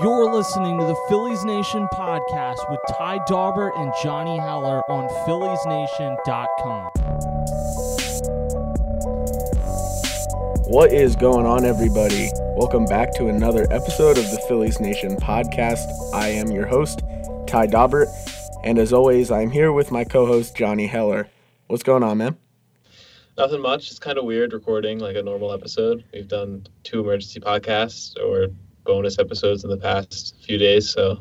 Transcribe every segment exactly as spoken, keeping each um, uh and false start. You're listening to the Phillies Nation podcast with Ty Daubert and Johnny Heller on phillies nation dot com. What is going on, everybody? Welcome back to another episode of the Phillies Nation podcast. I am your host, Ty Daubert, and as always, I'm here with my co-host, Johnny Heller. What's going on, man? Nothing much. It's kind of weird recording like a normal episode. We've done two emergency podcasts or bonus episodes in the past few days, so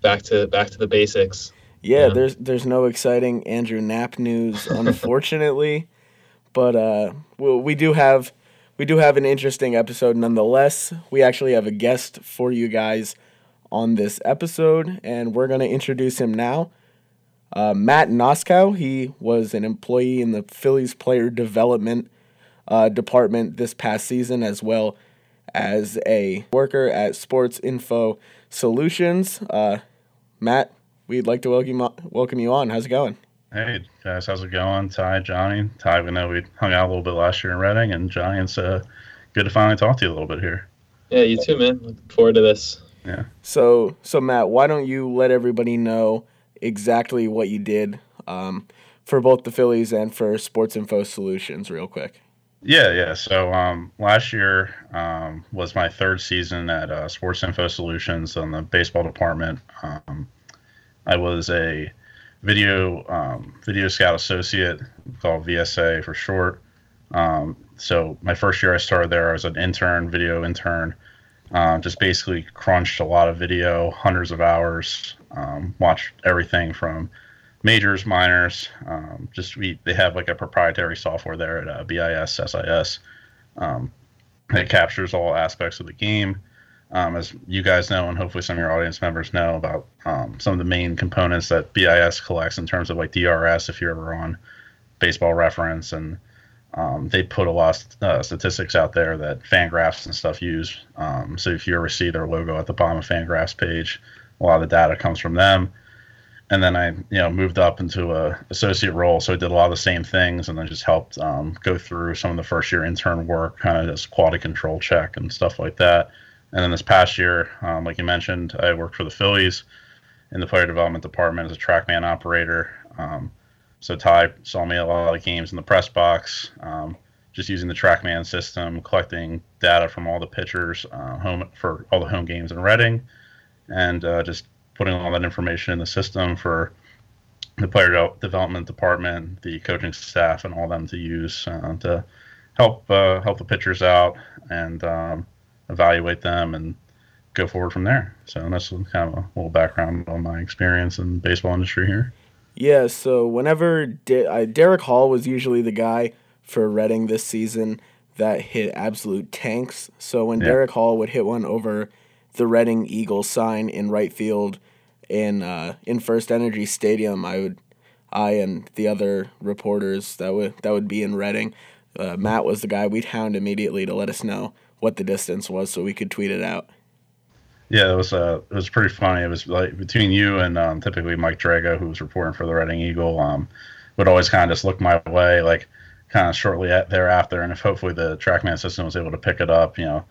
back to back to the basics. Yeah, yeah. there's there's no exciting Andrew Knapp news, unfortunately, but uh, we, we do have we do have an interesting episode nonetheless. We actually have a guest for you guys on this episode, and we're going to introduce him now. Uh, Matt Noskow. He was an employee in the Phillies player development uh, department this past season, as well as a worker at Sports Info Solutions. Uh, Matt, we'd like to welcome welcome you on. How's it going? Hey, guys. How's it going? Ty, Johnny. Ty, we know we hung out a little bit last year in Reading, and Johnny, it's uh, good to finally talk to you a little bit here. Yeah, you too, man. Looking forward to this. Yeah. So, so Matt, why don't you let everybody know exactly what you did um, for both the Phillies and for Sports Info Solutions real quick? Yeah, yeah. So um, last year um, was my third season at uh, Sports Info Solutions on the baseball department. Um, I was a video um, video scout associate, called V S A for short. Um, so my first year I started there, I was an intern, video intern. Um, just basically crunched a lot of video, hundreds of hours. Um, watched everything from majors, minors. Um, just we they have like a proprietary software there at uh, B I S, S I S. Um, it captures all aspects of the game. Um, as you guys know, and hopefully some of your audience members know about um, some of the main components that B I S collects in terms of like D R S, if you're ever on Baseball Reference, and um, they put a lot of uh, statistics out there that fan graphs and stuff use. Um, so if you ever see their logo at the bottom of fan graphs page, a lot of the data comes from them. And then I, you know, moved up into a associate role. So I did a lot of the same things, and then just helped um, go through some of the first year intern work, kind of just quality control check and stuff like that. And then this past year, um, like you mentioned, I worked for the Phillies in the player development department as a TrackMan operator. Um, so Ty saw me a lot of games in the press box, um, just using the TrackMan system, collecting data from all the pitchers uh, home for all the home games in Reading. And uh, just putting all that information in the system for the player development department, the coaching staff, and all them to use uh, to help uh, help the pitchers out and um, evaluate them and go forward from there. So that's kind of a little background on my experience in the baseball industry here. Yeah, so whenever De- I, Derek Hall was usually the guy for Reading this season that hit absolute tanks. So when yeah. Derek Hall would hit one over the Reading Eagle sign in right field in uh, in First Energy Stadium, I would, I and the other reporters that would that would be in Reading, uh, Matt was the guy we'd hound immediately to let us know what the distance was so we could tweet it out. Yeah, it was uh, it was pretty funny. It was like between you and um, typically Mike Drago, who was reporting for the Reading Eagle, um, would always kind of just look my way, like kind of shortly at, thereafter, and if hopefully the TrackMan system was able to pick it up, you know,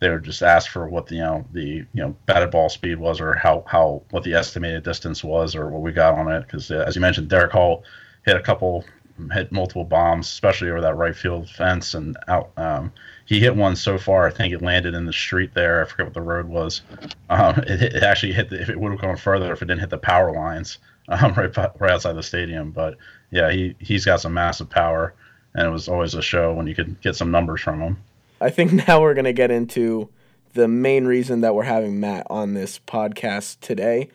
they would just ask for what the you know the you know batted ball speed was, or how, how what the estimated distance was, or what we got on it. Because uh, as you mentioned, Derek Hall hit a couple, hit multiple bombs, especially over that right field fence and out. Um, he hit one so far, I think it landed in the street there. I forget what the road was. Um, it, it actually hit the, if it would have gone further, if it didn't hit the power lines um, right right outside the stadium. But yeah, he he's got some massive power, and it was always a show when you could get some numbers from him. I think now we're going to get into the main reason that we're having Matt on this podcast today.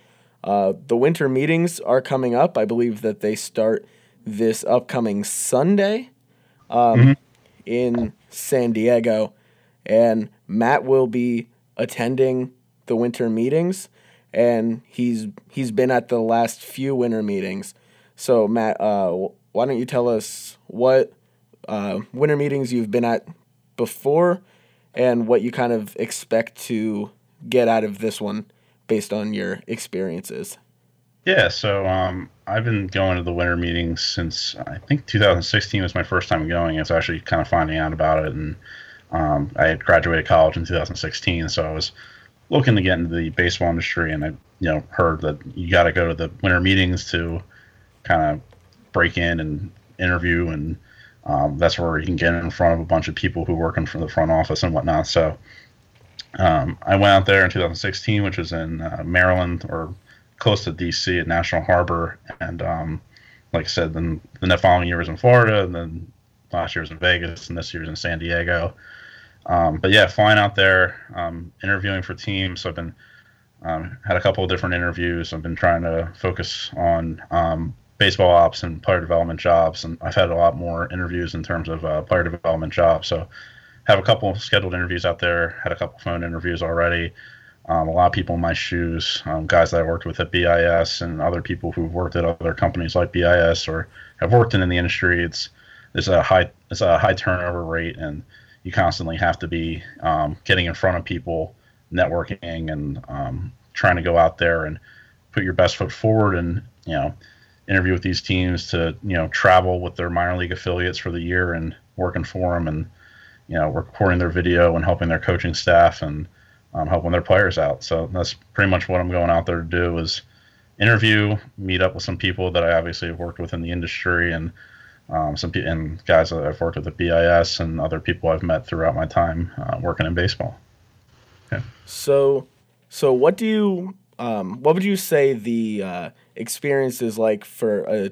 Uh, the winter meetings are coming up. I believe that they start this upcoming Sunday um, mm-hmm. in San Diego. And Matt will be attending the winter meetings, and he's he's been at the last few winter meetings. So, Matt, uh, why don't you tell us what uh, winter meetings you've been at before and what you kind of expect to get out of this one based on your experiences. Yeah, so um, I've been going to the winter meetings since I think two thousand sixteen was my first time going. I was actually kind of finding out about it, and um, I had graduated college in two thousand sixteen, so I was looking to get into the baseball industry, and I, you know, heard that you got to go to the winter meetings to kind of break in and interview, and um, that's where you can get in front of a bunch of people who work in front of the front office and whatnot. So um, I went out there in two thousand sixteen, which was in uh, Maryland, or close to D C at National Harbor, and um, like I said, then the following year was in Florida, and then last year was in Vegas, and this year was in San Diego. Um, but yeah, flying out there, um, interviewing for teams. So I've been um, had a couple of different interviews. I've been trying to focus on um, baseball ops and player development jobs, and I've had a lot more interviews in terms of uh, player development jobs. So have a couple scheduled interviews out there. Had a couple phone interviews already. Um, a lot of people in my shoes, um, guys that I worked with at B I S, and other people who've worked at other companies like B I S or have worked in, in the industry. It's there's a high it's a high turnover rate, and you constantly have to be um, getting in front of people, networking, and um, trying to go out there and put your best foot forward, and, you know, interview with these teams to, you know, travel with their minor league affiliates for the year and working for them, and, you know, recording their video and helping their coaching staff and um, helping their players out. So that's pretty much what I'm going out there to do is interview, meet up with some people that I obviously have worked with in the industry, and Um, some pe- and guys that I've worked with at B I S, and other people I've met throughout my time uh, working in baseball. Okay. So, so what do you, um, what would you say the uh, experience is like for a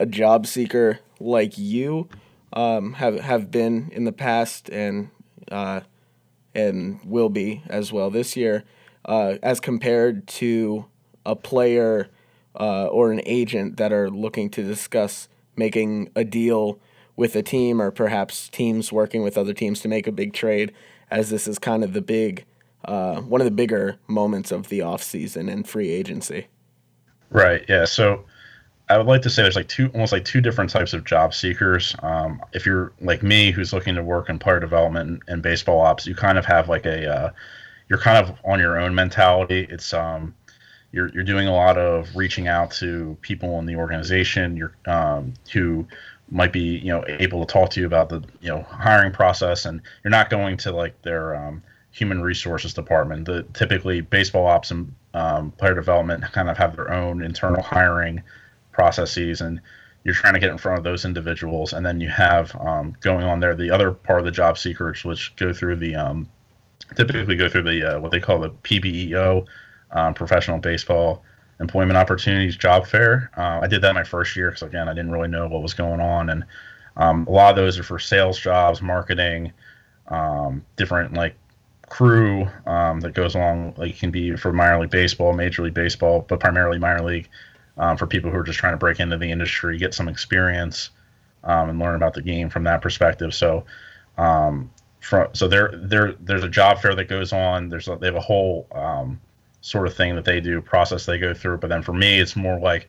a job seeker like you um, have have been in the past, and uh, and will be as well this year, uh, as compared to a player uh, or an agent that are looking to discuss making a deal with a team, or perhaps teams working with other teams to make a big trade, as this is kind of the big, uh, one of the bigger moments of the offseason and free agency? Right. Yeah. So I would like to say there's like two, almost like two different types of job seekers. Um, if you're like me, who's looking to work in player development and, and baseball ops, you kind of have like a, uh, you're kind of on your own mentality. It's, um, You're you're doing a lot of reaching out to people in the organization you're, um, who might be, you know, able to talk to you about the, you know, hiring process, and you're not going to like their um, human resources department. The typically baseball ops and um, player development kind of have their own internal hiring processes, and you're trying to get in front of those individuals. And then you have um, going on there the other part of the job seekers, which go through the um, typically go through the uh, what they call the P B E O. Um, professional baseball employment opportunities job fair. Uh, I did that my first year because, again, I didn't really know what was going on. And um, a lot of those are for sales jobs, marketing, um, different like crew um, that goes along. Like, it can be for minor league baseball, major league baseball, but primarily minor league um, for people who are just trying to break into the industry, get some experience um, and learn about the game from that perspective. So, um, from, so there, there, there's a job fair that goes on. There's a, they have a whole um, sort of thing that they do, process they go through. But then for me, it's more like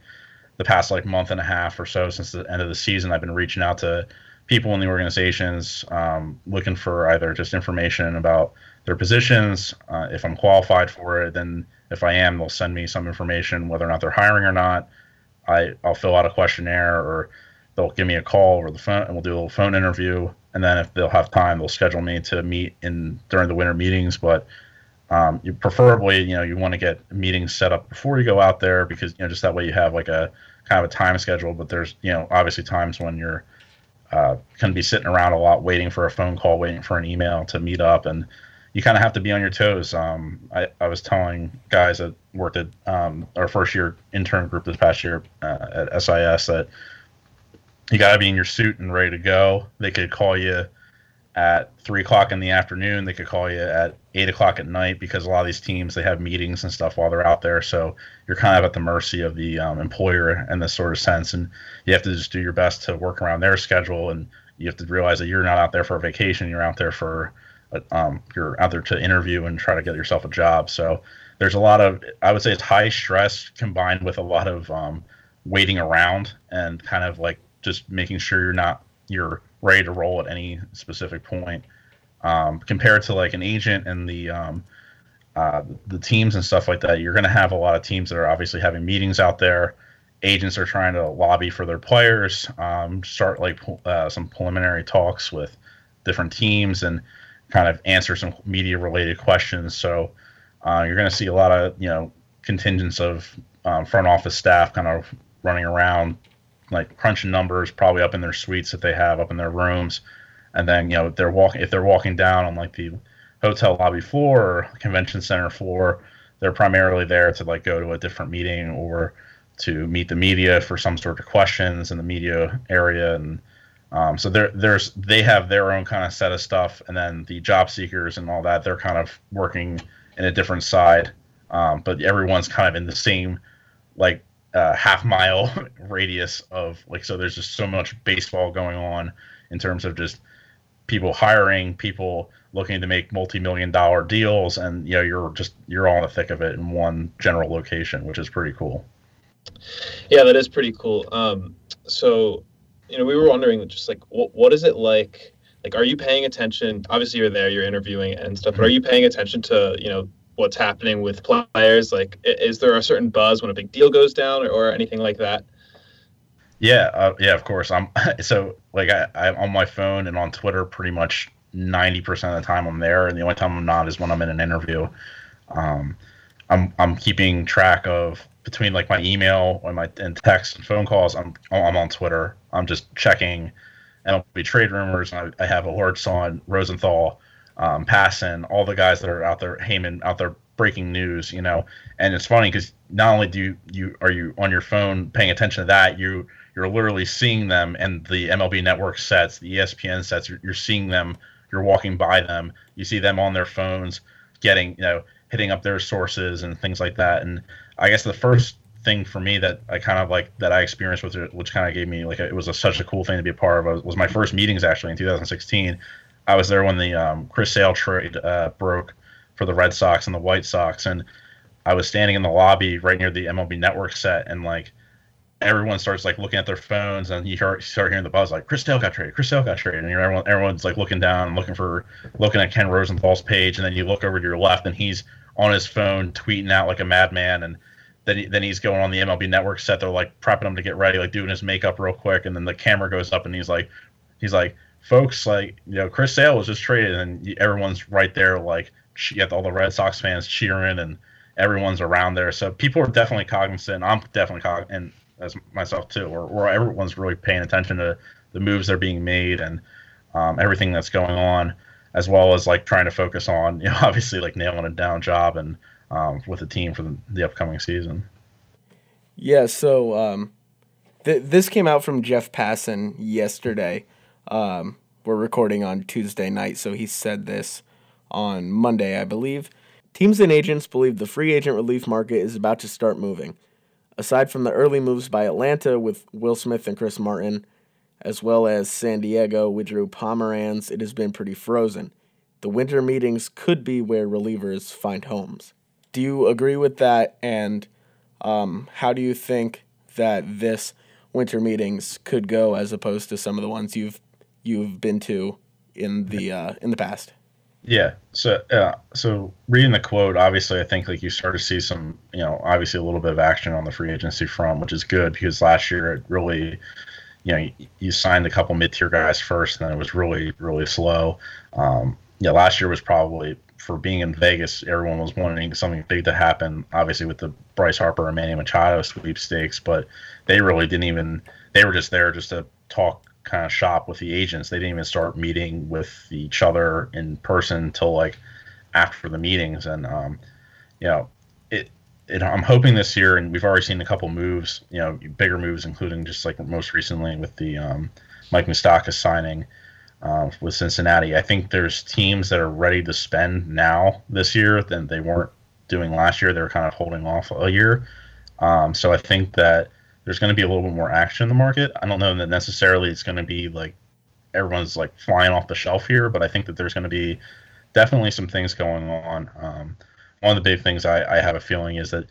the past like month and a half or so since the end of the season, I've been reaching out to people in the organizations, um, looking for either just information about their positions, uh, if I'm qualified for it, then if I am, they'll send me some information, whether or not they're hiring or not. I, I'll fill out a questionnaire, or they'll give me a call over the phone, and we'll do a little phone interview. And then if they'll have time, they'll schedule me to meet in during the winter meetings. But Um, you preferably, you know, you want to get meetings set up before you go out there, because, you know, just that way you have like a kind of a time schedule. But there's, you know, obviously times when you're uh, going to be sitting around a lot, waiting for a phone call, waiting for an email to meet up, and you kind of have to be on your toes. Um, I, I was telling guys that worked at um, our first year intern group this past year uh, at S I S that you got to be in your suit and ready to go. They could call you at three o'clock in the afternoon, they could call you at eight o'clock at night, because a lot of these teams, they have meetings and stuff while they're out there. So you're kind of at the mercy of the um, employer in this sort of sense. And you have to just do your best to work around their schedule. And you have to realize that you're not out there for a vacation. You're out there for, a, um, you're out there to interview and try to get yourself a job. So there's a lot of, I would say it's high stress combined with a lot of um, waiting around and kind of like just making sure you're not, you're ready to roll at any specific point, um, compared to like an agent and the um, uh, the teams and stuff like that. You're going to have a lot of teams that are obviously having meetings out there. Agents are trying to lobby for their players, um, start like uh, some preliminary talks with different teams, and kind of answer some media related questions. So Uh, you're going to see a lot of, you know, contingents of um, front office staff kind of running around, like crunching numbers, probably up in their suites that they have up in their rooms. And then, you know, if they're walking, if they're walking down on like the hotel lobby floor or convention center floor, they're primarily there to like go to a different meeting or to meet the media for some sort of questions in the media area. And um, so there, there's, they have their own kind of set of stuff. And then the job seekers and all that, they're kind of working in a different side. Um, but everyone's kind of in the same, like, uh, half mile radius of like, so there's just so much baseball going on in terms of just people hiring, people looking to make multi-million dollar deals. And, you know, you're just, you're all in the thick of it in one general location, which is pretty cool. Yeah, that is pretty cool. Um, so, you know, we were wondering just like, what, what is it like, like, are you paying attention? Obviously you're there, you're interviewing and stuff, but are you paying attention to, you know, what's happening with players? Like, is there a certain buzz when a big deal goes down or, or anything like that? Yeah. Uh, yeah, of course. I'm so like, I, I'm on my phone and on Twitter pretty much ninety percent of the time I'm there. And the only time I'm not is when I'm in an interview. Um, I'm, I'm keeping track of, between like my email and my and text and phone calls, I'm I'm on Twitter. I'm just checking M L B trade rumors. And I, I have alerts on Rosenthal, um, Passan, all the guys that are out there, Heyman out there breaking news, you know. And it's funny because not only do you, you are you on your phone paying attention to that, you you're literally seeing them, and the M L B Network sets, the E S P N sets. You're, you're seeing them. You're walking by them. You see them on their phones, getting you know hitting up their sources and things like that, and I guess the first thing for me that I kind of like that I experienced with it, which kind of gave me like a, it was a, such a cool thing to be a part of, was, was my first meetings actually in two thousand sixteen. I was there when the um, Chris Sale trade uh, broke for the Red Sox and the White Sox, and I was standing in the lobby right near the M L B Network set, and like everyone starts like looking at their phones, and you hear, start hearing the buzz like Chris Sale got traded, Chris Sale got traded, and you're, everyone everyone's like looking down, looking for looking at Ken Rosenthal's page, and then you look over to your left, and he's on his phone tweeting out like a madman, and then he, then he's going on the M L B Network set. They're like prepping him to get ready, like doing his makeup real quick, and then the camera goes up and he's like he's like folks, like, you know, Chris Sale was just traded, and everyone's right there, like you have all the Red Sox fans cheering and everyone's around there, so people are definitely cognizant. I'm definitely cognizant, and as myself too, or, or everyone's really paying attention to the moves that are being made and um, everything that's going on, as well as like trying to focus on, you know, obviously like nailing a down job and um, with the team for the, the upcoming season. Yeah. So um, th- this came out from Jeff Passan yesterday. Um, we're recording on Tuesday night. So he said this on Monday, I believe. Teams and agents believe the free agent relief market is about to start moving. Aside from the early moves by Atlanta with Will Smith and Chris Martin, as well as San Diego with Drew Pomeranz, it has been pretty frozen. The winter meetings could be where relievers find homes. Do you agree with that? And um, how do you think that this winter meetings could go as opposed to some of the ones you've you've been to in the uh, in the past? Yeah. So, uh, so reading the quote, obviously, I think like you start to see some, you know, obviously a little bit of action on the free agency front, which is good because last year it really, you know, you, you signed a couple mid-tier guys first, and then it was really, really slow. Um, yeah, last year was probably for being in Vegas, everyone was wanting something big to happen. Obviously, with the Bryce Harper and Manny Machado sweepstakes, but they really didn't even. They were just there just to talk. Kind of shop with the agents. They didn't even start meeting with each other in person until like after the meetings. And um, you know, it, it. I'm hoping this year, and we've already seen a couple moves, you know, bigger moves, including just like most recently with the um, Mike Moustaka signing uh, with Cincinnati. I think there's teams that are ready to spend now this year than they weren't doing last year. They were kind of holding off a year. Um, so I think that. There's going to be a little bit more action in the market. I don't know that necessarily it's going to be like everyone's like flying off the shelf here, but I think that there's going to be definitely some things going on. Um, one of the big things I, I have a feeling is that,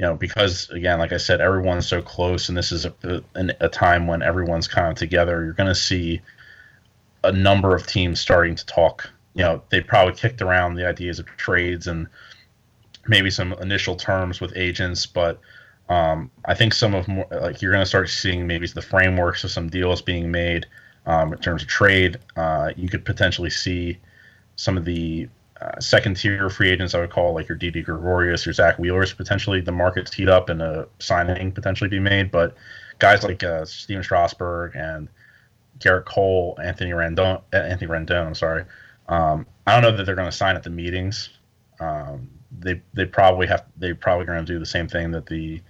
you know, because again, like I said, everyone's so close, and this is a, a time when everyone's kind of together. You're going to see a number of teams starting to talk. You know, they probably kicked around the ideas of trades and maybe some initial terms with agents, but Um, I think some of more, like you're going to start seeing maybe the frameworks of some deals being made um, in terms of trade. Uh, you could potentially see some of the uh, second-tier free agents I would call, like your D D. Gregorius or Zach Wheelers, potentially the market's teed up and a signing potentially be made. But guys like uh, Steven Strasburg and Garrett Cole, Anthony Rendon, Anthony Rendon, I'm sorry. Um, I don't know that they're going to sign at the meetings. Um, they they probably have they probably going to do the same thing that the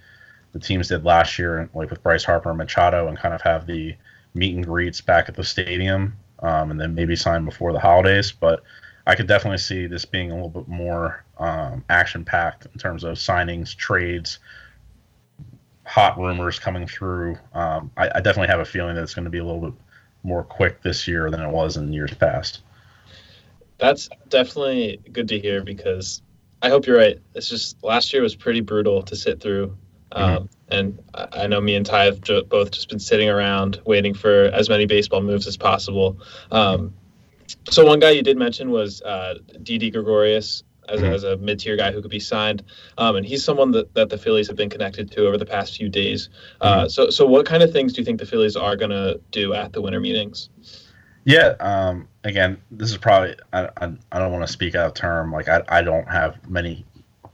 the teams did last year, like with Bryce Harper and Machado, and kind of have the meet and greets back at the stadium, um, and then maybe sign before the holidays. But I could definitely see this being a little bit more um, action-packed in terms of signings, trades, hot rumors coming through. Um, I, I definitely have a feeling that it's going to be a little bit more quick this year than it was in years past. That's definitely good to hear, because I hope you're right. It's just last year was pretty brutal to sit through. Um, mm-hmm. And I know me and Ty have jo- both just been sitting around waiting for as many baseball moves as possible. Um, so one guy you did mention was uh, D D. Gregorius as, mm-hmm. as a mid-tier guy who could be signed. Um, and he's someone that, that the Phillies have been connected to over the past few days. Uh, mm-hmm. So so what kind of things do you think the Phillies are going to do at the winter meetings? Yeah. Um, again, this is probably, I, I, I don't want to speak out of term. Like I, I don't have many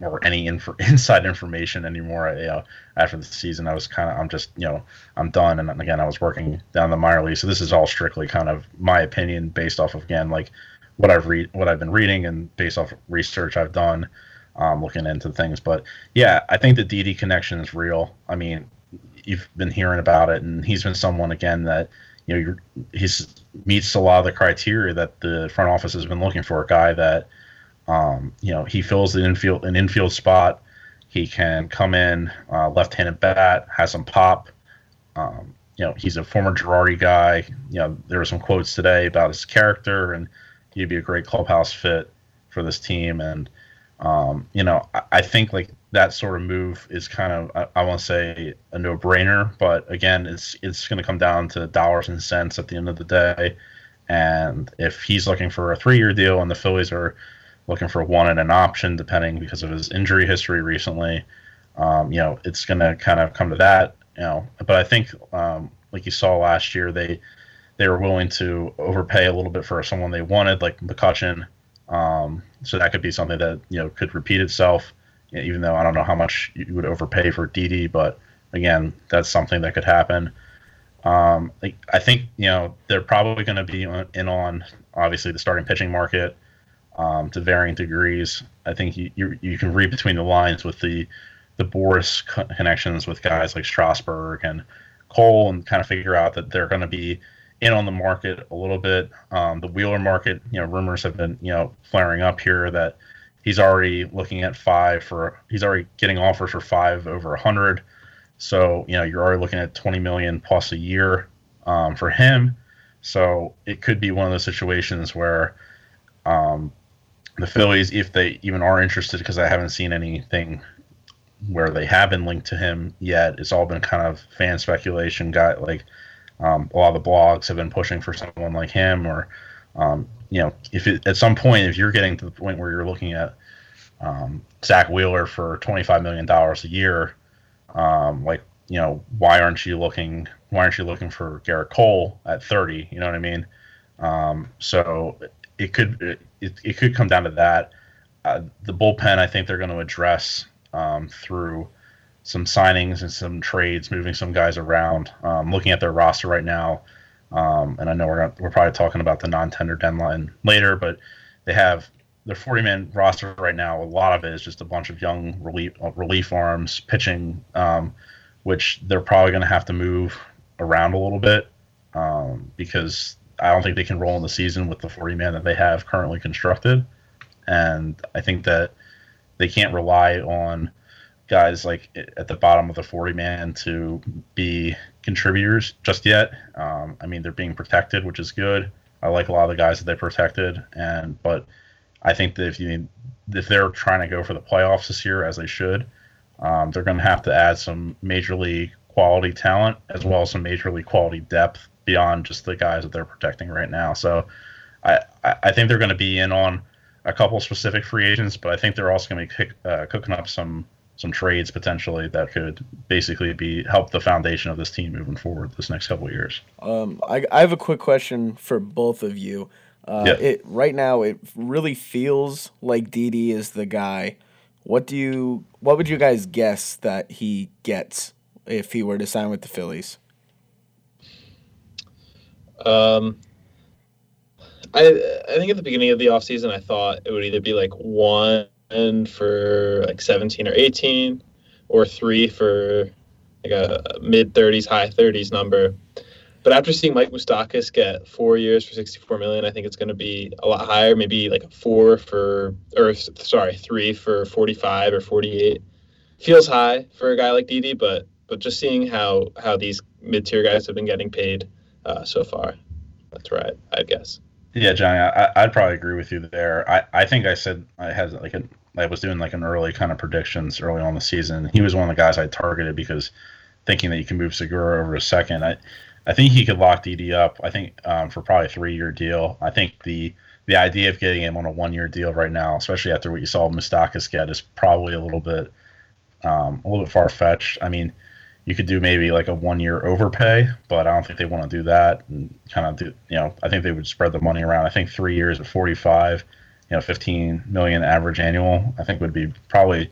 or any inf- inside information anymore. I, you know, after the season, I was kind of, I'm just, you know, I'm done. And again, I was working down the minor league. So this is all strictly kind of my opinion based off of, again, like what I've read, what I've been reading, and based off research I've done, um, looking into things. But yeah, I think the D D connection is real. I mean, you've been hearing about it, and he's been someone, again, that, you know, you're, he's meets a lot of the criteria that the front office has been looking for. A guy that, um, you know, he fills the infield an infield spot. He can come in uh, left-handed bat, has some pop. Um, you know, he's a former Girardi guy. You know, there were some quotes today about his character, and he'd be a great clubhouse fit for this team. And um, you know, I, I think like that sort of move is kind of, I, I won't say a no-brainer, but again, it's it's going to come down to dollars and cents at the end of the day. And if he's looking for a three-year deal and the Phillies are looking for one and an option, depending, because of his injury history recently, um, you know, it's going to kind of come to that, you know. But I think, um, like you saw last year, they they were willing to overpay a little bit for someone they wanted, like McCutchen. Um, so that could be something that, you know, could repeat itself. Even though I don't know how much you would overpay for D D, but again, that's something that could happen. Um, I, I think, you know, they're probably going to be in on, obviously, the starting pitching market um, to varying degrees. I think you, you you can read between the lines with the the Boris connections with guys like Strasburg and Cole, and kind of figure out that they're going to be in on the market a little bit. Um, the Wheeler market, you know, rumors have been, you know, flaring up here that he's already looking at five for, he's already getting offers for five over one hundred. So, you know, you're already looking at twenty million plus a year um, for him. So it could be one of those situations where um, the Phillies, if they even are interested, because I haven't seen anything where they have been linked to him yet. It's all been kind of fan speculation. Got like um, a lot of the blogs have been pushing for someone like him, or, um, you know, if it, at some point, if you're getting to the point where you're looking at um, Zach Wheeler for twenty-five million dollars a year, um, like, you know, why aren't you looking? Why aren't you looking for Garrett Cole at thirty? You know what I mean? Um, so it could it, it, it could come down to that. Uh, the bullpen, I think they're going to address um, through some signings and some trades, moving some guys around. Um, looking at their roster right now. Um, and I know we're not, we're probably talking about the non-tender deadline later, but they have their forty-man roster right now. A lot of it is just a bunch of young relief relief arms pitching, um, which they're probably going to have to move around a little bit um, because I don't think they can roll in the season with the forty-man that they have currently constructed. And I think that they can't rely on guys like at the bottom of the forty-man to be contributors just yet. Um, I mean, they're being protected, which is good. I like a lot of the guys that they protected, and but I think that if you if they're trying to go for the playoffs this year, as they should, um, they're going to have to add some major league quality talent as well as some major league quality depth beyond just the guys that they're protecting right now. So I I think they're going to be in on a couple specific free agents, but I think they're also going to be kick, uh, cooking up some. some trades potentially that could basically be help the foundation of this team moving forward this next couple of years. Um, I, I have a quick question for both of you. Uh, yeah. It right now, it really feels like D D is the guy. What do you? What would you guys guess that he gets if he were to sign with the Phillies? Um, I I think at the beginning of the offseason, I thought it would either be like one for like seventeen or eighteen, or three for like a mid thirties, high thirties number. But after seeing Mike Moustaka get four years for sixty-four million dollars, I think it's going to be a lot higher, maybe like a four for, or sorry, three for forty-five or forty-eight. Feels high for a guy like D D, but but just seeing how, how these mid-tier guys have been getting paid uh, so far, that's right, I guess. Yeah, Johnny, I, I'd probably agree with you there. I, I think I said I had like a, I was doing like an early kind of predictions early on in the season. He was one of the guys I targeted because thinking that you can move Segura over to second, I. I think he could lock D D up, I think, um, for probably a three-year deal. I think the the idea of getting him on a one-year deal right now, especially after what you saw Moustaka's get, is probably a little bit um, a little bit far-fetched. I mean, you could do maybe like a one-year overpay, but I don't think they want to do that. And kind of do, you know, I think they would spread the money around. I think three years at forty-five, you know, fifteen million dollars average annual, I think would be probably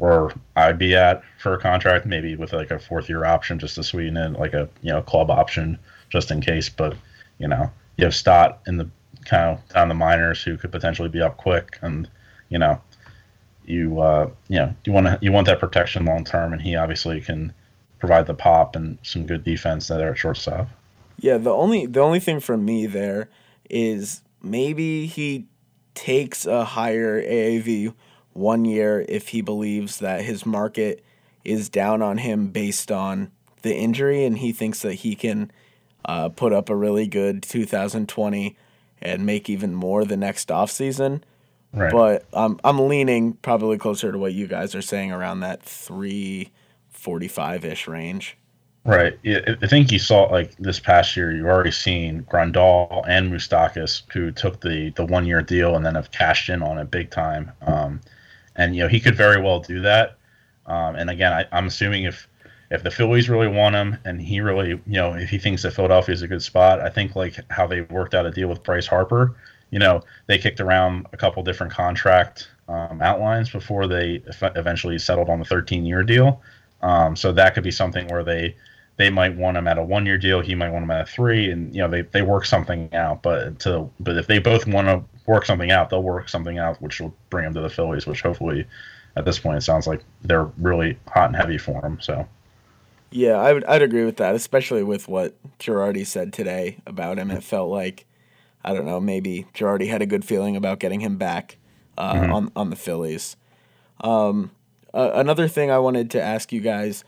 or I'd be at for a contract, maybe with like a fourth year option just to sweeten it, like a you know club option just in case. But you know you have Stott in the kind of down the minors who could potentially be up quick, and you know you uh, you know you want to you want that protection long term, and he obviously can provide the pop and some good defense there at shortstop. Yeah, the only the only thing for me there is maybe he takes a higher A A V one year if he believes that his market is down on him based on the injury and he thinks that he can uh, put up a really good two thousand twenty and make even more the next offseason. Right. But um, I'm leaning probably closer to what you guys are saying around that three forty-five-ish range. Right. I think you saw like this past year, you've already seen Grandal and Moustakis, who took the, the one-year deal and then have cashed in on it big time. Um And, you know, he could very well do that. Um, and, again, I, I'm assuming if, if the Phillies really want him and he really, you know, if he thinks that Philadelphia is a good spot, I think, like, how they worked out a deal with Bryce Harper, you know, they kicked around a couple different contract um, outlines before they eventually settled on the thirteen-year deal. Um, so that could be something where they, they might want him at a one-year deal, he might want him at a three, and, you know, they, they work something out. But to but if they both want to work something out, they'll work something out, which will bring him to the Phillies, which hopefully at this point it sounds like they're really hot and heavy for him. So, yeah, I would, I'd agree with that, especially with what Girardi said today about him. It felt like, I don't know, maybe Girardi had a good feeling about getting him back uh, mm-hmm. on, on the Phillies. Um, uh, another thing I wanted to ask you guys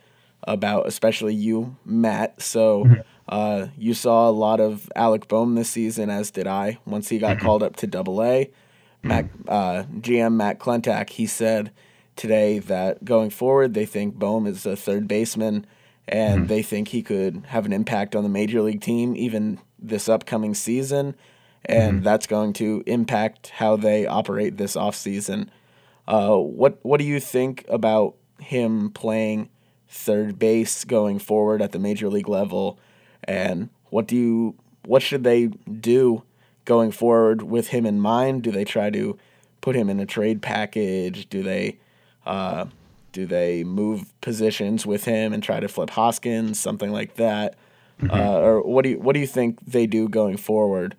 about, especially you, Matt. So uh, you saw a lot of Alec Bohm this season, as did I, once he got called up to double A. Matt, uh, G M Matt Klentak, he said today that going forward, they think Bohm is a third baseman and they think he could have an impact on the major league team even this upcoming season. And that's going to impact how they operate this offseason. Uh, what, what do you think about him playing third base going forward at the major league level, and what do you what should they do going forward with him in mind? Do they try to put him in a trade package? Do they uh, do they move positions with him and try to flip Hoskins, something like that? Mm-hmm. Uh, or what do you what do you think they do going forward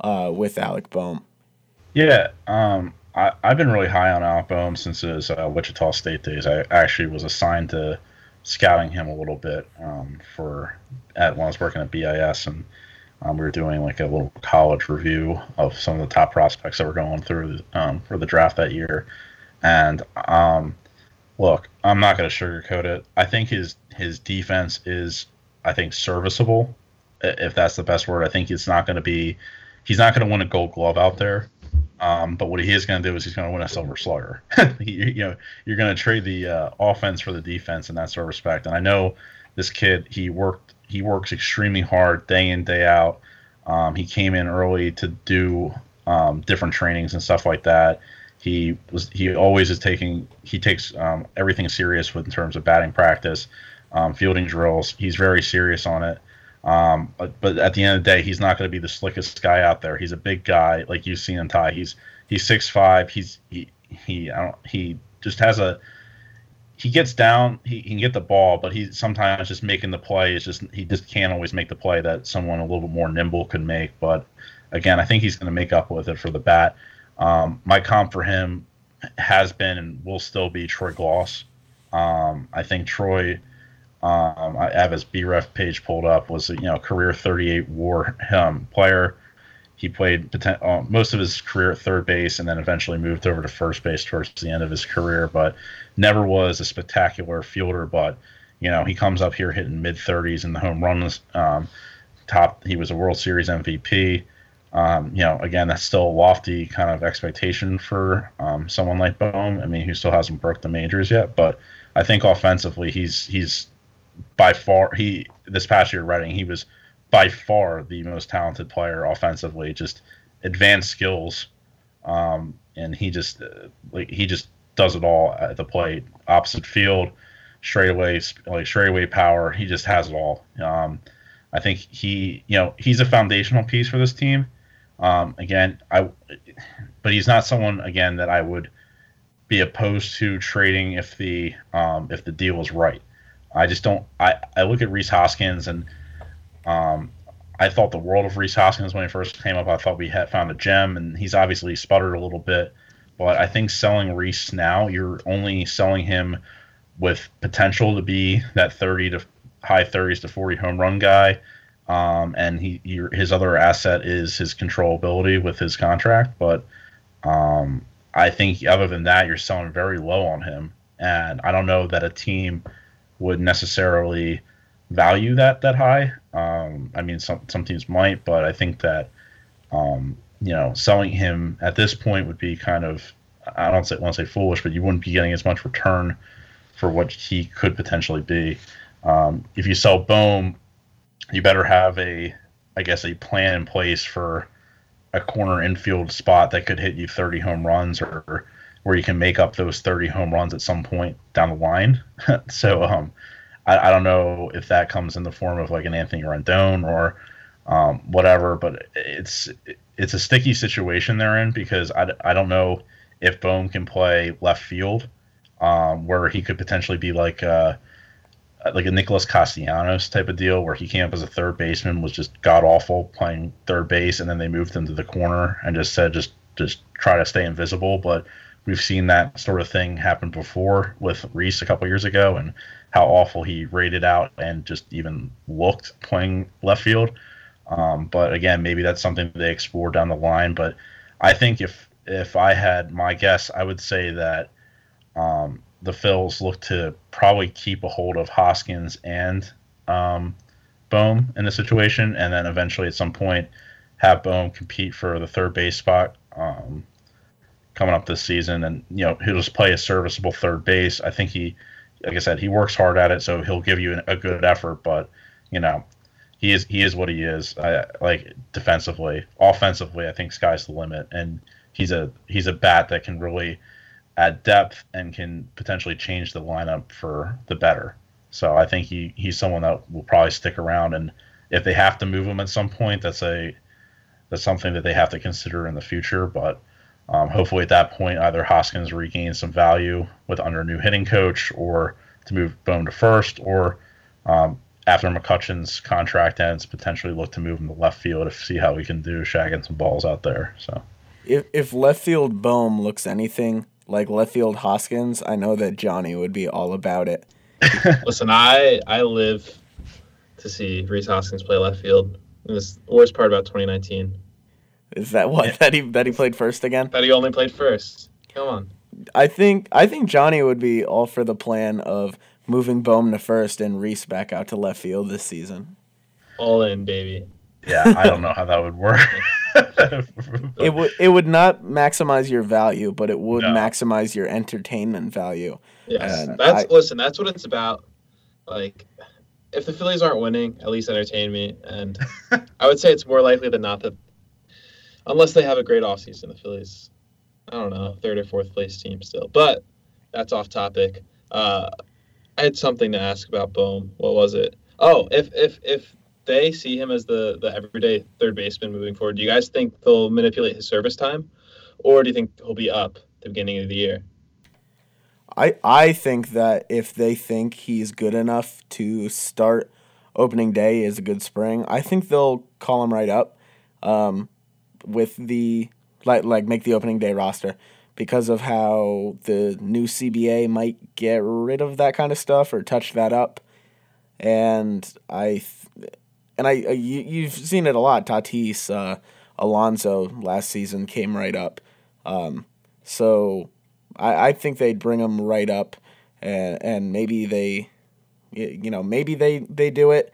uh, with Alec Bohm? Yeah. Um... I, I've been really high on Alec Bohm since his uh, Wichita State days. I actually was assigned to scouting him a little bit um, for at when I was working at B I S, and um, we were doing like a little college review of some of the top prospects that were going through um, for the draft that year. And um, look, I'm not going to sugarcoat it. I think his his defense is, I think, serviceable, if that's the best word. I think it's not going to be, he's not going to win a Gold Glove out there. Um, but what he is going to do is he's going to win a Silver Slugger. you, you know, you're going to trade the uh, offense for the defense in that sort of respect. And I know this kid, he worked, he works extremely hard day in, day out. Um, he came in early to do um, different trainings and stuff like that. He was, he always is taking, he takes um, everything serious with in terms of batting practice, um, fielding drills. He's very serious on it. Um, but, but at the end of the day, he's not going to be the slickest guy out there. He's a big guy, like you've seen him, Ty. He's he's six five. He's he he I don't, he just has a he gets down. He, he can get the ball, but he sometimes just making the play is just he just can't always make the play that someone a little bit more nimble could make. But again, I think he's going to make up with it for the bat. Um, my comp for him has been and will still be Troy Gloss. Um, I think Troy. Um, I have his B R E F page pulled up. Was you know career thirty-eight WAR um, player. He played uh, most of his career at third base, and then eventually moved over to first base towards the end of his career. But never was a spectacular fielder. But you know he comes up here hitting mid thirties in the home runs. Um, top. He was a World Series M V P. Um, you know again that's still a lofty kind of expectation for um, someone like Bohm. I mean who still hasn't broke the majors yet. But I think offensively he's he's by far he this past year at Reading he was by far the most talented player offensively, just advanced skills, um, and he just uh, like he just does it all at the plate, opposite field, straightaway like straightaway power. He just has it all. Um, I think he you know he's a foundational piece for this team. Um, again, I but he's not someone again that I would be opposed to trading if the um, if the deal is right. I just don't – I look at Rhys Hoskins, and um, I thought the world of Rhys Hoskins when he first came up. I thought we had found a gem, and he's obviously sputtered a little bit. But I think selling Rhys now, you're only selling him with potential to be that thirty to high thirties to forty home run guy, um, and he, he his other asset is his controllability with his contract. But um, I think other than that, you're selling very low on him, and I don't know that a team – would necessarily value that that high. Um, I mean, some some teams might, but I think that um, you know selling him at this point would be kind of I don't say, want to say foolish, but you wouldn't be getting as much return for what he could potentially be. Um, if you sell Bohm, you better have a I guess a plan in place for a corner infield spot that could hit you thirty home runs or where you can make up those thirty home runs at some point down the line. so um, I, I don't know if that comes in the form of like an Anthony Rendon or um, whatever, but it's it's a sticky situation they're in because I, I don't know if Bohm can play left field um, where he could potentially be like a, like a Nicholas Castellanos type of deal where he came up as a third baseman, was just god-awful playing third base, and then they moved him to the corner and just said just, just try to stay invisible. But we've seen that sort of thing happen before with Rhys a couple years ago and how awful he rated out and just even looked playing left field. Um, but, again, maybe that's something they explore down the line. But I think if if I had my guess, I would say that um, the Phils look to probably keep a hold of Hoskins and um, Bohm in the situation and then eventually at some point have Bohm compete for the third base spot um coming up this season, and you know he'll just play a serviceable third base. I think he, like I said, he works hard at it, so he'll give you an, a good effort. But you know, he is he is what he is. I, like defensively, offensively, I think sky's the limit, and he's a he's a bat that can really add depth and can potentially change the lineup for the better. So I think he, he's someone that will probably stick around, and if they have to move him at some point, that's a that's something that they have to consider in the future. But Um, hopefully at that point, either Hoskins regains some value with under a new hitting coach or to move Bohm to first, or um, after McCutcheon's contract ends, potentially look to move him to left field to see how we can do shagging some balls out there. So, If, if left field Bohm looks anything like left field Hoskins, I know that Johnny would be all about it. Listen, I, I live to see Rhys Hoskins play left field. It was the worst part about twenty nineteen. Is that what yeah. that he that he played first again? That he only played first. Come on. I think I think Johnny would be all for the plan of moving Bohm to first and Rhys back out to left field this season. All in, baby. Yeah, I don't know how that would work. It would it would not maximize your value, but it would no. maximize your entertainment value. Yes, and that's I, listen. That's what it's about. Like, if the Phillies aren't winning, at least entertain me. And I would say it's more likely than not that. Unless they have a great offseason, the Phillies, I don't know, third or fourth place team still. But that's off topic. Uh, I had something to ask about Bohm. What was it? Oh, if if if they see him as the, the everyday third baseman moving forward, do you guys think they'll manipulate his service time, or do you think he'll be up at the beginning of the year? I I think that if they think he's good enough to start opening day is a good spring, I think they'll call him right up um, with the like like make the opening day roster, because of how the new C B A might get rid of that kind of stuff or touch that up. And I and I, I you, you've seen it a lot. Tatis, uh, Alonso last season came right up. Um, so I, I think they'd bring him right up, and, and maybe they, you know, maybe they, they do it,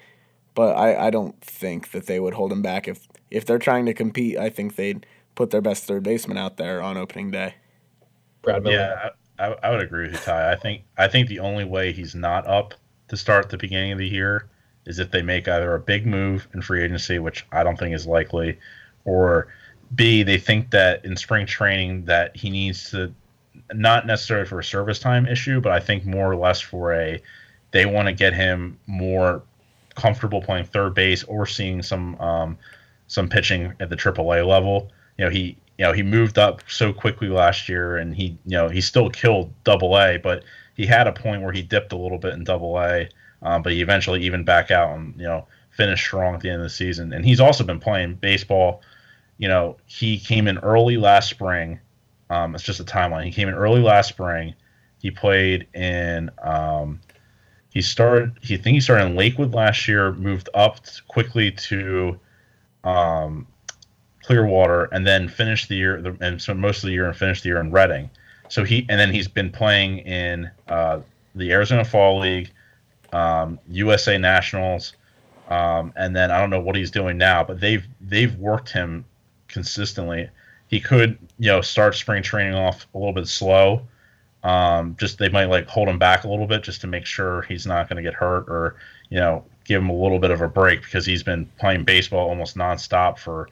but I, I don't think that they would hold him back. If if they're trying to compete, I think they'd put their best third baseman out there on opening day. Brad Miller. Yeah, I, I would agree with you, Ty. I think I think the only way he's not up to start the beginning of the year is if they make either a big move in free agency, which I don't think is likely, or B, they think that in spring training that he needs to, not necessarily for a service time issue, but I think more or less for a, they want to get him more comfortable playing third base or seeing some um, some pitching at the triple A level. You know, he you know he moved up so quickly last year, and he you know he still killed double A, but he had a point where he dipped a little bit in double A, um, but he eventually evened back out and you know finished strong at the end of the season. And he's also been playing baseball. You know, he came in early last spring. Um, it's just a timeline. He came in early last spring. He played in. Um, he started. He I think he started in Lakewood last year. Moved up quickly to um, Clearwater, and then finished the year. And so most of the year, and finished the year in Reading. So he and then he's been playing in uh, the Arizona Fall League, um, U S A Nationals, um, and then I don't know what he's doing now. But they've they've worked him consistently. He could, you know, start spring training off a little bit slow. Um, just they might like hold him back a little bit just to make sure he's not going to get hurt, or you know, give him a little bit of a break, because he's been playing baseball almost nonstop for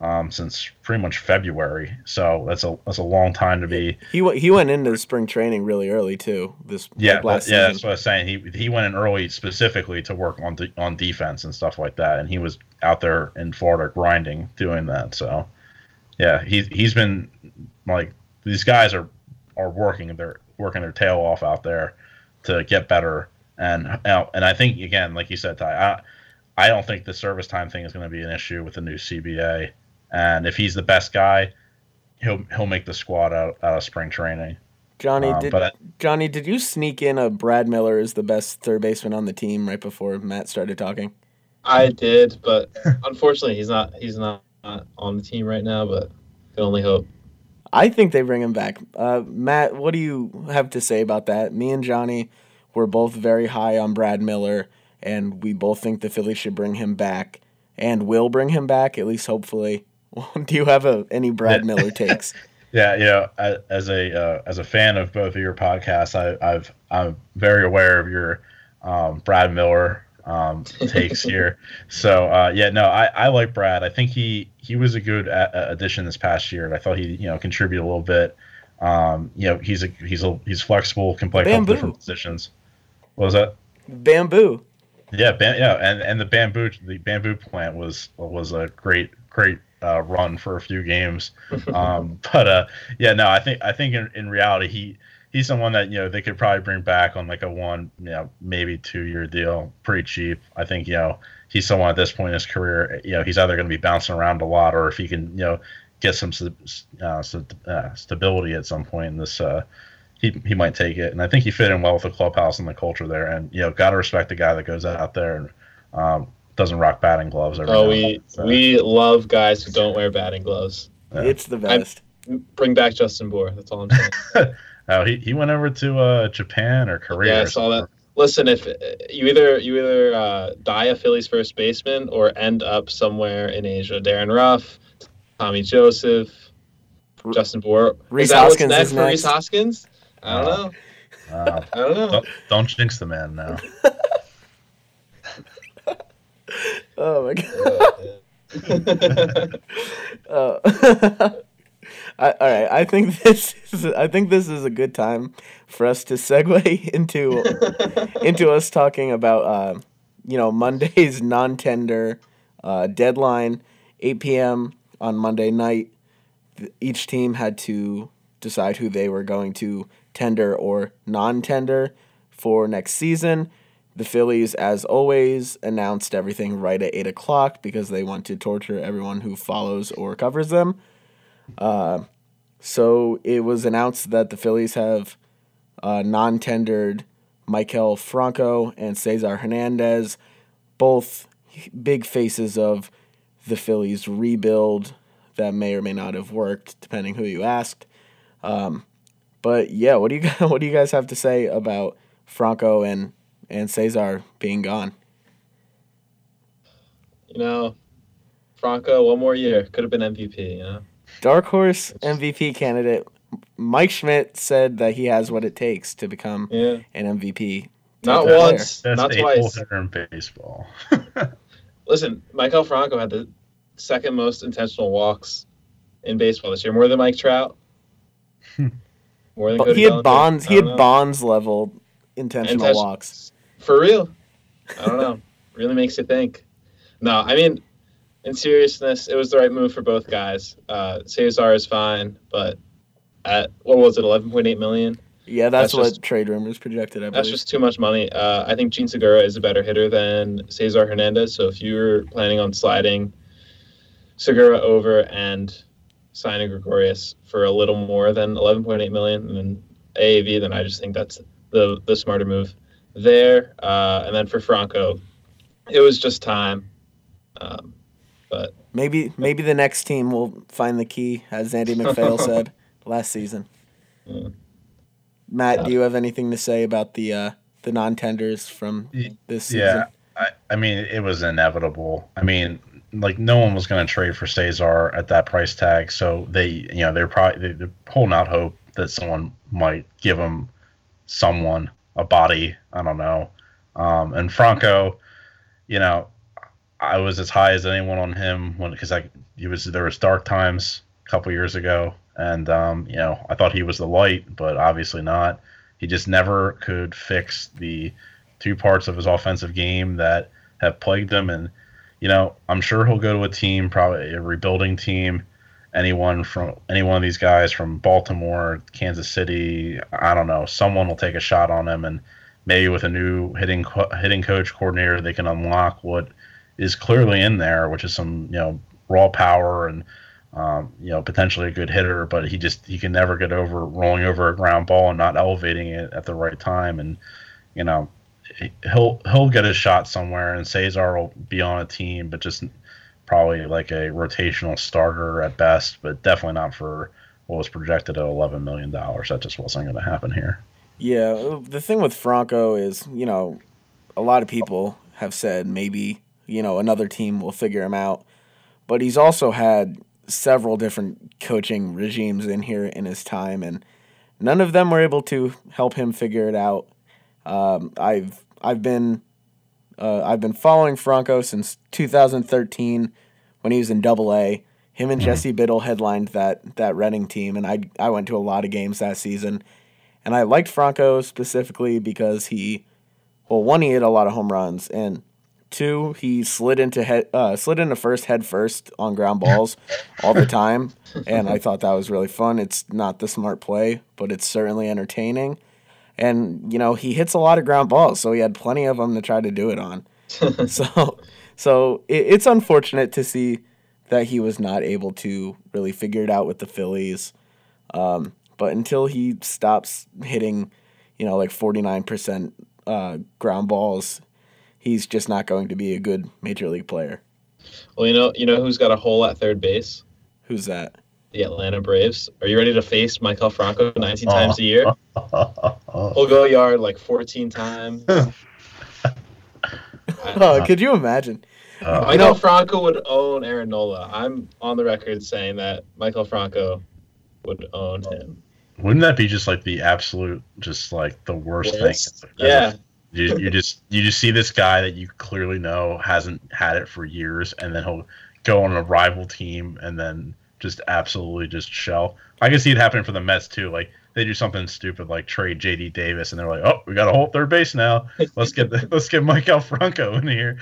um, since pretty much February. So that's a that's a long time to be. He he went into spring training really early too. This yeah like last yeah season. That's what I was saying. He he went in early specifically to work on de- on defense and stuff like that, and he was out there in Florida grinding doing that. So. Yeah, he's he's been like these guys are, are working their working their tail off out there to get better, and and I think again, like you said, Ty, I I don't think the service time thing is going to be an issue with the new C B A, and if he's the best guy, he'll he'll make the squad out, out of spring training. Johnny, um, did I, Johnny, did you sneak in a Brad Miller is the best third baseman on the team right before Matt started talking? I did, but unfortunately, he's not he's not. Not on the team right now, but can only hope. I think they bring him back. Uh, Matt, what do you have to say about that? Me and Johnny were both very high on Brad Miller, and we both think the Phillies should bring him back and will bring him back, at least hopefully. Do you have a, any Brad Miller takes? Yeah, you know, I, as a uh, as a fan of both of your podcasts, I, I've I'm very aware of your um, Brad Miller. Um, takes here. So, uh, yeah, no, I, I like Brad. I think he, he was a good a- addition this past year, and I thought he, you know, contributed a little bit. Um, you know, he's a, he's a, he's flexible, can play a couple different positions. What was that? Bamboo. Yeah, ban- yeah, and, and the bamboo the bamboo plant was was a great great uh, run for a few games. Um, but uh, yeah, no, I think I think in, in reality he. He's someone that, you know, they could probably bring back on like a one, you know, maybe two-year deal, pretty cheap. I think, you know, he's someone at this point in his career, you know, he's either going to be bouncing around a lot, or if he can, you know, get some uh, stability at some point in this, uh, he he might take it. And I think he fit in well with the clubhouse and the culture there. And, you know, got to respect the guy that goes out there and um, doesn't rock batting gloves every oh, we, so. we love guys who don't wear batting gloves. Yeah. It's the best. I, bring back Justin Bour. That's all I'm saying. Oh, he, he went over to uh, Japan or Korea. Yeah, I saw that. Listen, if you either you either uh, die a Phillies first baseman or end up somewhere in Asia. Darren Ruff, Tommy Joseph, Justin Bour. Rhys Hoskins next for Rhys Hoskins? I don't uh, know. Uh, I don't know. Don't, don't jinx the man now. Oh my god. Oh. uh. I, all right, I think this is I think this is a good time for us to segue into into us talking about uh, you know, Monday's non-tender uh, deadline, eight p.m. on Monday night, each team had to decide who they were going to tender or non-tender for next season. The Phillies, as always, announced everything right at eight o'clock because they want to torture everyone who follows or covers them. Uh, so it was announced that the Phillies have uh, non-tendered Maikel Franco and Cesar Hernandez, both big faces of the Phillies rebuild that may or may not have worked, depending who you asked. Um, but yeah, what do you what do you guys have to say about Franco and and Cesar being gone? You know, Franco, one more year. Could have been M V P, you know? Dark Horse M V P candidate Mike Schmidt said that he has what it takes to become yeah. an M V P. Not once, player. Not twice. That's in baseball. Listen, Maikel Franco had the second most intentional walks in baseball this year, more than Mike Trout. More than Cody he had Bellinger. Bonds. He had know. Bonds level intentional Intention- walks. For real, I don't know. Really makes you think. No, I mean, in seriousness, it was the right move for both guys. Uh, Cesar is fine, but at what was it, eleven point eight million? Yeah, that's, that's what just, trade rumors projected, I believe. That's just too much money. Uh, I think Gene Segura is a better hitter than Cesar Hernandez, so if you're planning on sliding Segura over and signing Gregorius for a little more than eleven point eight million dollars and A A V, then I just think that's the, the smarter move there. Uh, and then for Franco, it was just time. Um, but maybe maybe the next team will find the key, as Andy McPhail said last season. Yeah. Matt, do you have anything to say about the uh, the non-tenders from this season? Yeah, I, I mean, it was inevitable. I mean, like, no one was going to trade for Cesar at that price tag, so they, you know, they're probably they're holding out hope that someone might give him someone, a body, I don't know. Um, and Franco, you know, I was as high as anyone on him when because I he was there was dark times a couple years ago. And, um, you know, I thought he was the light, but obviously not. He just never could fix the two parts of his offensive game that have plagued him. And, you know, I'm sure he'll go to a team, probably a rebuilding team, anyone from any one of these guys from Baltimore, Kansas City, I don't know, someone will take a shot on him. And maybe with a new hitting, co- hitting coach coordinator, they can unlock what is clearly in there, which is some, you know, raw power and, Um, you know, potentially a good hitter, but he just he can never get over rolling over a ground ball and not elevating it at the right time. And you know, he'll he'll get his shot somewhere, and Cesar will be on a team, but just probably like a rotational starter at best, but definitely not for what was projected at eleven million dollars. That just wasn't going to happen here. Yeah, the thing with Franco is, you know, a lot of people have said maybe, you know, another team will figure him out, but he's also had several different coaching regimes in here in his time, and none of them were able to help him figure it out. Um, I've I've been uh, I've been following Franco since two thousand thirteen when he was in Double A. Him and Jesse Biddle headlined that that Reading team, and I I went to a lot of games that season, and I liked Franco specifically because he, well, one, he hit a lot of home runs, and two, he slid into head, uh, slid into first head first on ground balls all the time, and I thought that was really fun. It's not the smart play, but it's certainly entertaining. And, you know, he hits a lot of ground balls, so he had plenty of them to try to do it on. so so it, it's unfortunate to see that he was not able to really figure it out with the Phillies. Um, but until he stops hitting, you know, like forty-nine percent uh, ground balls, he's just not going to be a good major league player. Well, you know, you know who's got a hole at third base? Who's that? The Atlanta Braves. Are you ready to face Maikel Franco nineteen times a year? He'll go yard like fourteen times. Oh, could you imagine? Uh, Maikel you know, Franco would own Aaron Nola. I'm on the record saying that Maikel Franco would own him. Wouldn't that be just like the absolute, just like the worst yes. thing? Yeah. You, you just you just see this guy that you clearly know hasn't had it for years, and then he'll go on a rival team and then just absolutely just shell. I can see it happening for the Mets too. Like they do something stupid like trade J D Davis, and they're like, "Oh, we got a whole third base now. Let's get the, let's get Maikel Franco in here."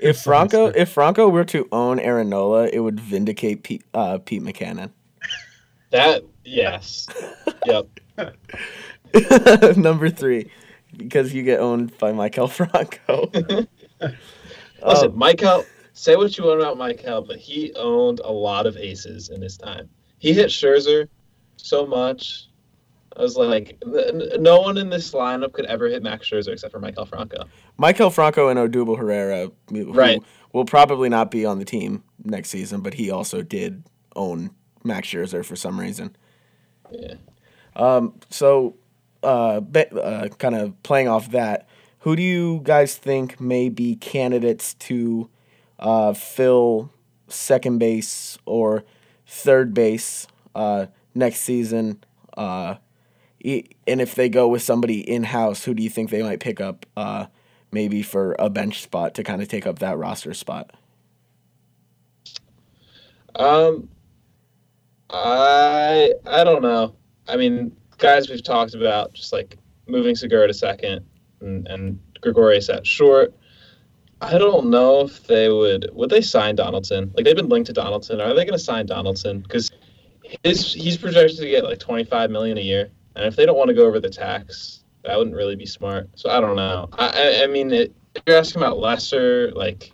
If Franco if Franco were to own Aaron Nola, it would vindicate Pete, uh, Pete McCannon. That yes, yep. Number three, because you get owned by Maikel Franco. Listen, um, Maikel, say what you want about Maikel, but he owned a lot of aces in his time. He hit Scherzer so much. I was like, no one in this lineup could ever hit Max Scherzer except for Maikel Franco. Maikel Franco and Odubel Herrera, who right. will probably not be on the team next season, but he also did own Max Scherzer for some reason. Yeah. Um. So, uh, uh, kind of playing off that, who do you guys think may be candidates to uh, fill second base or third base uh, next season? Uh, And if they go with somebody in-house, who do you think they might pick up uh, maybe for a bench spot to kind of take up that roster spot? Um, I I don't know. I mean, guys we've talked about, just like moving Segura to second and, and Gregorius at short. I don't know if they would – would they sign Donaldson? Like, they've been linked to Donaldson. Are they going to sign Donaldson? Because his he's projected to get like twenty-five million dollars a year. And if they don't want to go over the tax, that wouldn't really be smart. So I don't know. I, I mean, it, if you're asking about lesser, like,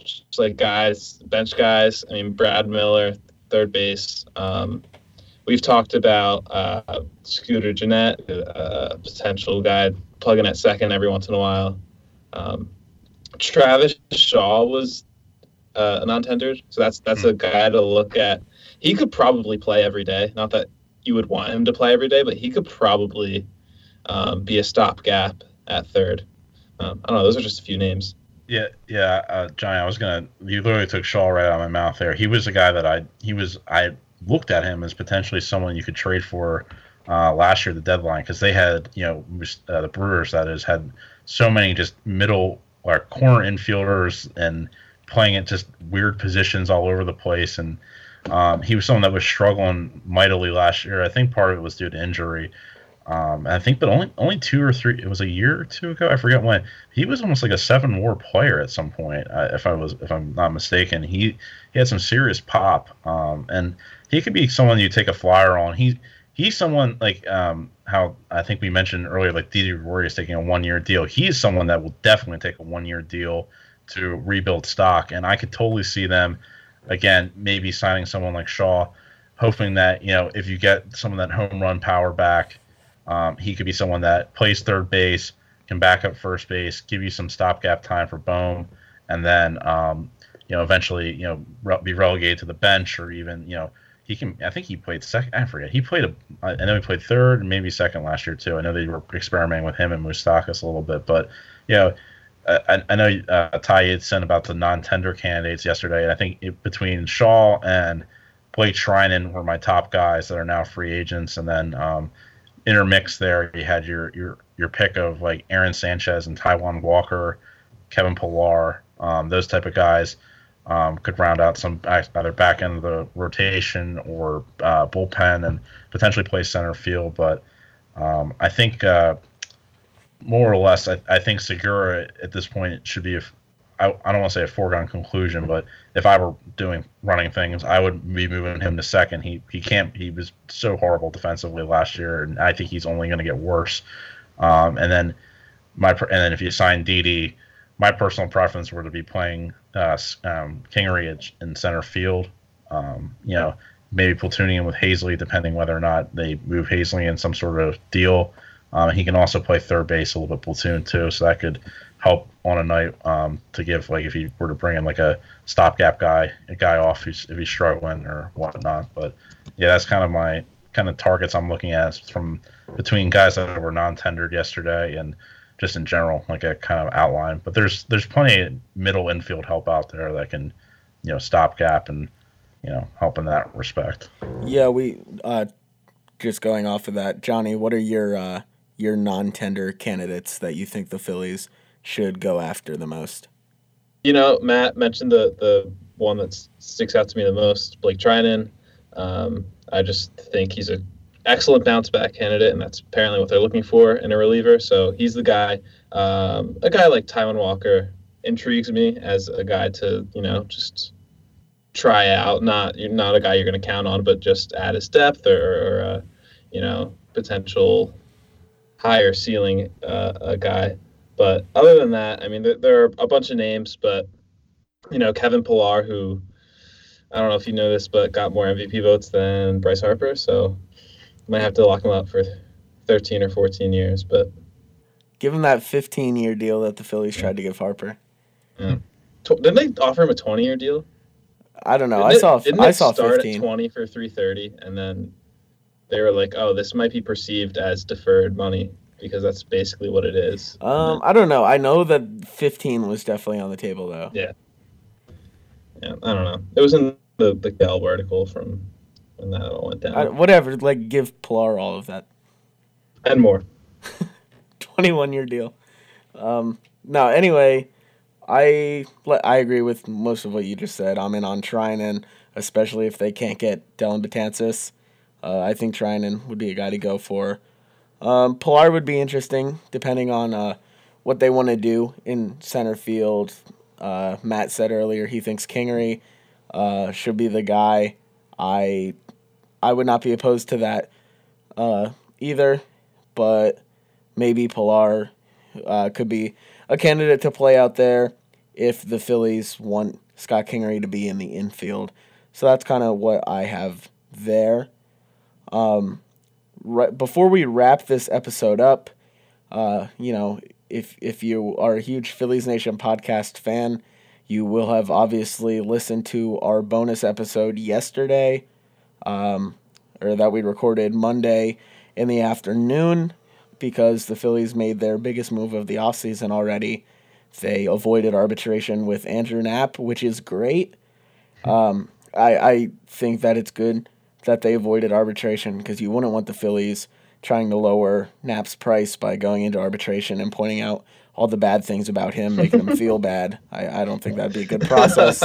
just like guys, bench guys, I mean, Brad Miller, third base. Um, we've talked about uh, Scooter Gennett, a potential guy plugging at second every once in a while. Um, Travis Shaw was uh, a non-tendered, so that's that's a guy to look at. He could probably play every day. Not that you would want him to play every day, but he could probably um, be a stopgap at third. Um, I don't know. Those are just a few names. Yeah, yeah, uh, Johnny. I was gonna. You literally took Shaw right out of my mouth there. He was a guy that I. He was. I looked at him as potentially someone you could trade for uh, last year at the deadline, because they had, you know, uh, the Brewers that is had so many just middle or corner infielders and playing at just weird positions all over the place. And Um, he was someone that was struggling mightily last year. I think part of it was due to injury. Um, and I think, but only only two or three. It was a year or two ago. I forget when. He was almost like a seven WAR player at some point, uh, if I was, if I'm not mistaken. He he had some serious pop, um, and he could be someone you take a flyer on. He he's someone like um, how I think we mentioned earlier, like D D. Gregorius taking a one year deal. He's someone that will definitely take a one year deal to rebuild stock, and I could totally see them. Again, maybe signing someone like Shaw, hoping that, you know, if you get some of that home run power back, um, he could be someone that plays third base, can back up first base, give you some stopgap time for Bohm, and then, um, you know, eventually, you know, re- be relegated to the bench, or even, you know, he can, I think he played second, I forget, he played, a, I know he played third and maybe second last year too. I know they were experimenting with him and Moustaka a little bit, but, you know, I, I know uh, Ty had sent about the non-tender candidates yesterday, and I think it, between Shaw and Blake Treinen were my top guys that are now free agents, and then um, intermixed there, you had your, your your pick of like Aaron Sanchez and Taijuan Walker, Kevin Pillar, um, those type of guys um, could round out some either back end of the rotation or uh, bullpen and potentially play center field. But um, I think uh, – more or less, I, I think Segura at this point should be, a, I, I don't want to say a foregone conclusion, but if I were doing running things, I would be moving him to second. He he can't. He was so horrible defensively last year, and I think he's only going to get worse. Um, and then my and then if you sign D D, my personal preference were to be playing uh, um, Kingery in center field. Um, you know, maybe platooning him with Hazley, depending whether or not they move Hazley in some sort of deal. Um, he can also play third base a little bit platoon too, so that could help on a night um, to give, like if you were to bring in like a stopgap guy, a guy off who's, if he's struggling or whatnot. But yeah, that's kind of my kind of targets I'm looking at from between guys that were non-tendered yesterday and just in general, like a kind of outline. But there's there's plenty of middle infield help out there that can, you know, stopgap and, you know, help in that respect. Yeah, we uh, just going off of that, Johnny, what are your uh... your non-tender candidates that you think the Phillies should go after the most? You know, Matt mentioned the, the one that sticks out to me the most, Blake Treinen. Um, I just think he's a excellent bounce back candidate, and that's apparently what they're looking for in a reliever. So he's the guy. Um, a guy like Taiwan Walker intrigues me as a guy to, you know, just try out. Not you're not a guy you're going to count on, but just add his depth or, or uh, you know, potential higher ceiling uh, a guy. But other than that, I mean, there, there are a bunch of names, but, you know, Kevin Pillar, who I don't know if you know this, but got more M V P votes than Bryce Harper. So might have to lock him up for thirteen or fourteen years, but give him that fifteen-year deal that the Phillies tried to give Harper. Yeah. Didn't they offer him a twenty-year deal? I don't know. Didn't I saw. It, didn't I saw start fifteen. At twenty for three thirty, and then they were like, "Oh, this might be perceived as deferred money because that's basically what it is." Um, then, I don't know. I know that fifteen was definitely on the table, though. Yeah. Yeah, I don't know. It was in the the Galb article from when that all went down. I, whatever. Like, give Pilar all of that and more. twenty-one-year deal. Um, no, anyway, I I agree with most of what you just said. I'm in on Trinan, especially if they can't get Dellin Betances. Uh, I think Trinan would be a guy to go for. Um, Pilar would be interesting, depending on uh, what they want to do in center field. Uh, Matt said earlier he thinks Kingery uh, should be the guy. I I would not be opposed to that uh, either, but maybe Pilar uh, could be a candidate to play out there if the Phillies want Scott Kingery to be in the infield. So that's kind of what I have there. Um, right, before we wrap this episode up, uh, you know, if if you are a huge Phillies Nation podcast fan, you will have obviously listened to our bonus episode yesterday, um, or that we recorded Monday in the afternoon, because the Phillies made their biggest move of the offseason already. They avoided arbitration with Andrew Knapp, which is great. Um, I, I think that it's good that they avoided arbitration, because you wouldn't want the Phillies trying to lower Knapp's price by going into arbitration and pointing out all the bad things about him, making him feel bad. I, I don't think that'd be a good process.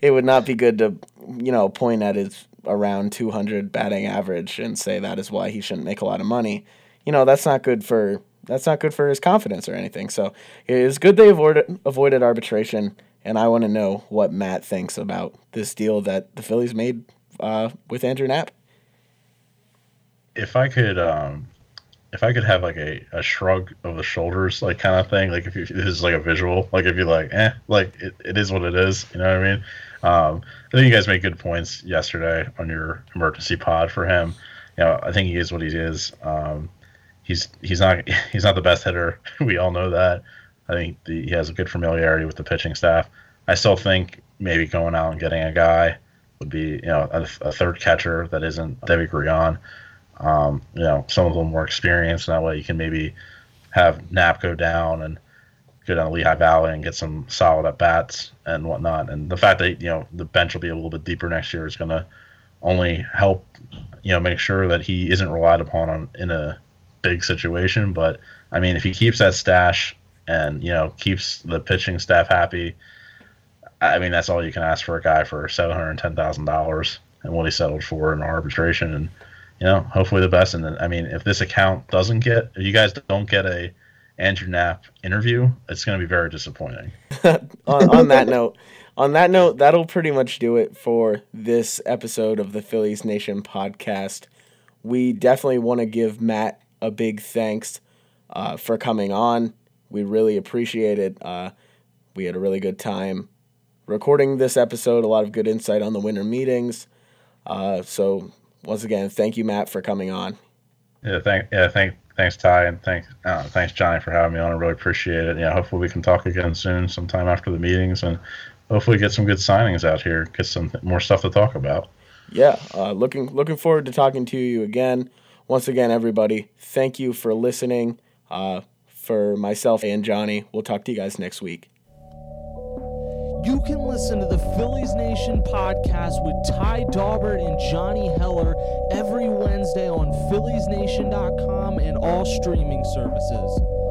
It would not be good to, you know, point at his around two hundred batting average and say that is why he shouldn't make a lot of money. You know, that's not good for that's not good for his confidence or anything. So it is good they avoided avoided arbitration, and I want to know what Matt thinks about this deal that the Phillies made uh, with Andrew Knapp. If I could, um, if I could have like a, a shrug of the shoulders, like kind of thing, like if you, this is like a visual, like if you like, eh, like it, it is what it is. You know what I mean? Um, I think you guys made good points yesterday on your emergency pod for him. You know, I think he is what he is. Um, he's he's not he's not the best hitter. We all know that. I think the, he has a good familiarity with the pitching staff. I still think maybe going out and getting a guy would be, you know, a, a third catcher that isn't Debbie Grion. Um, you know, some of them more experienced, and that way you can maybe have Knapp go down and go down to Lehigh Valley and get some solid at-bats and whatnot. And the fact that, you know, the bench will be a little bit deeper next year is going to only help, you know, make sure that he isn't relied upon on, in a big situation. But, I mean, if he keeps that stash and, you know, keeps the pitching staff happy, I mean, that's all you can ask for a guy for seven hundred ten thousand dollars and what he settled for in arbitration. And, you know, hopefully the best. And then, I mean, if this account doesn't get, if you guys don't get a Andrew Knapp interview, it's going to be very disappointing. on, on that note, on that note, that'll pretty much do it for this episode of the Phillies Nation podcast. We definitely want to give Matt a big thanks uh, for coming on. We really appreciate it. Uh, we had a really good time recording this episode. A lot of good insight on the winter meetings. Uh, so once again, thank you, Matt, for coming on. Yeah. Thank. Yeah. Thank. Thanks, Ty, and thanks, uh, thanks, Johnny, for having me on. I really appreciate it. Yeah, hopefully we can talk again soon, sometime after the meetings, and hopefully get some good signings out here, get some more stuff to talk about. Yeah, uh, looking looking forward to talking to you again. Once again, everybody, thank you for listening. Uh, for myself and Johnny, we'll talk to you guys next week. You can listen to the Phillies Nation podcast with Ty Daubert and Johnny Heller every Wednesday on phillies nation dot com and all streaming services.